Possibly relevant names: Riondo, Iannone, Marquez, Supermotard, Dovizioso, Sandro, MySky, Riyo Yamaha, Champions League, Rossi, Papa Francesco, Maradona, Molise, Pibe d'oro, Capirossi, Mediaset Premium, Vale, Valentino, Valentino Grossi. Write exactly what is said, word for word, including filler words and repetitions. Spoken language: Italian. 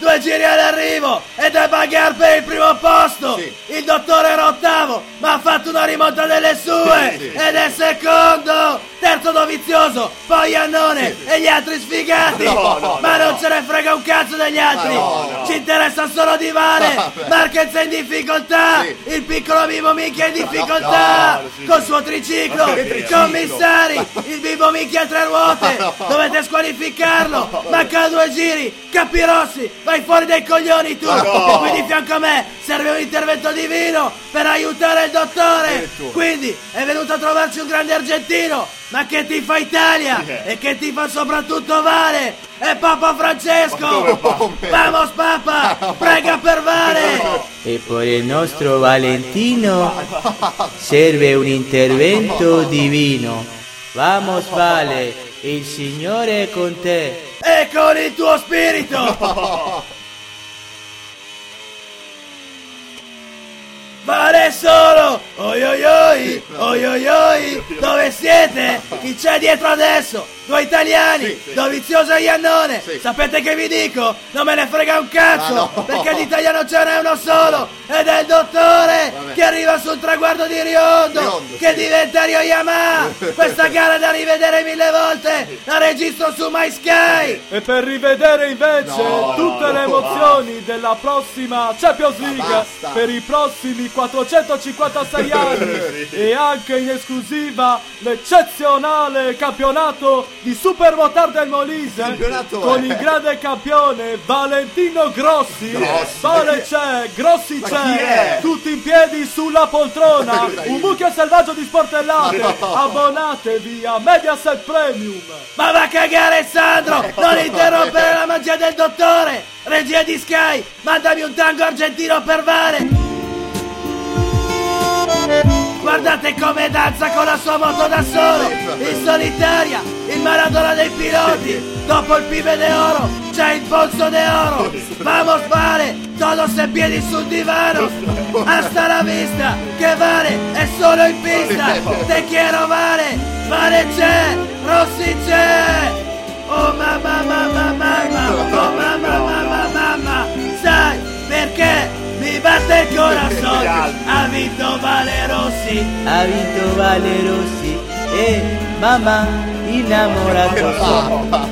due giri all'arrivo e da pagare per il primo posto. Sì. Il dottore era ottavo, ma ha fatto una rimonta delle sue. Sì, sì. Ed è secondo, terzo Dovizioso, poi Iannone, sì, sì, e gli altri sfigati. No, no, ma no, non no. ce ne frega un cazzo degli altri. No, no. Ci interessa solo di Vale. Marquez è in difficoltà. Sì. Il piccolo Bimbo Minchia è in difficoltà. No, no, no, col suo triciclo. No, commissari, no, il Bimbo Minchia a tre ruote. No, no. Dovete squalificarlo. No, no. Mancano due giri. Capirossi, vai fuori dai coglioni tu. No. Qui di fianco a me serve un intervento divino per aiutare il dottore. Quindi è venuto a trovarci un grande argentino, ma che tifa Italia, yeah, e che tifa soprattutto Vale. È Papa Francesco. Vamos Papa, prega per Vale. E per il nostro Valentino serve un intervento divino. Vamos Vale, il Signore è con te e con il tuo spirito. Vale solo, oi oi oi, oi oi oi, dove siete? Chi c'è dietro adesso? Due italiani, sì, sì. Dovizioso e Iannone, sì. Sapete che vi dico? Non me ne frega un cazzo, ah, no. perché l'italiano ce n'è uno solo, ed è il dottore, vabbè, che arriva sul traguardo di Riondo, Riondo che sì. diventa Riyo Yamaha. Questa gara è da rivedere mille volte, la registro su MySky. E per rivedere invece no, tutte no, le emozioni no. della prossima Champions League per i prossimi quattrocentocinquantasei anni e anche in esclusiva l'eccezionale campionato di Supermotard del Molise con il grande campione Valentino Grossi. Grossi. Vale c'è, Grossi c'è, tutti in piedi sulla poltrona, un mucchio selvaggio di sportellate. No. Abbonatevi a Mediaset Premium. Ma va a cagare Sandro, non interrompere la magia del dottore. Regia di Sky, mandami un tango argentino per Vale. Guardate come danza con la sua moto da solo, in solitaria, il Maradona dei piloti. Dopo il Pibe d'oro c'è il polso d'oro. Vamos Vale, todos e piedi sul divano. Hasta la vista, che Vale è solo in pista. Te quiero Vale, Vale c'è, Rossi c'è. Oh mamma mamma mamma, oh mamma mamma mamma, sai perché? Mi batte il corazón, ha vinto Vale Rossi, ha vinto Vale Rossi, eh, mamma, innamorato sono.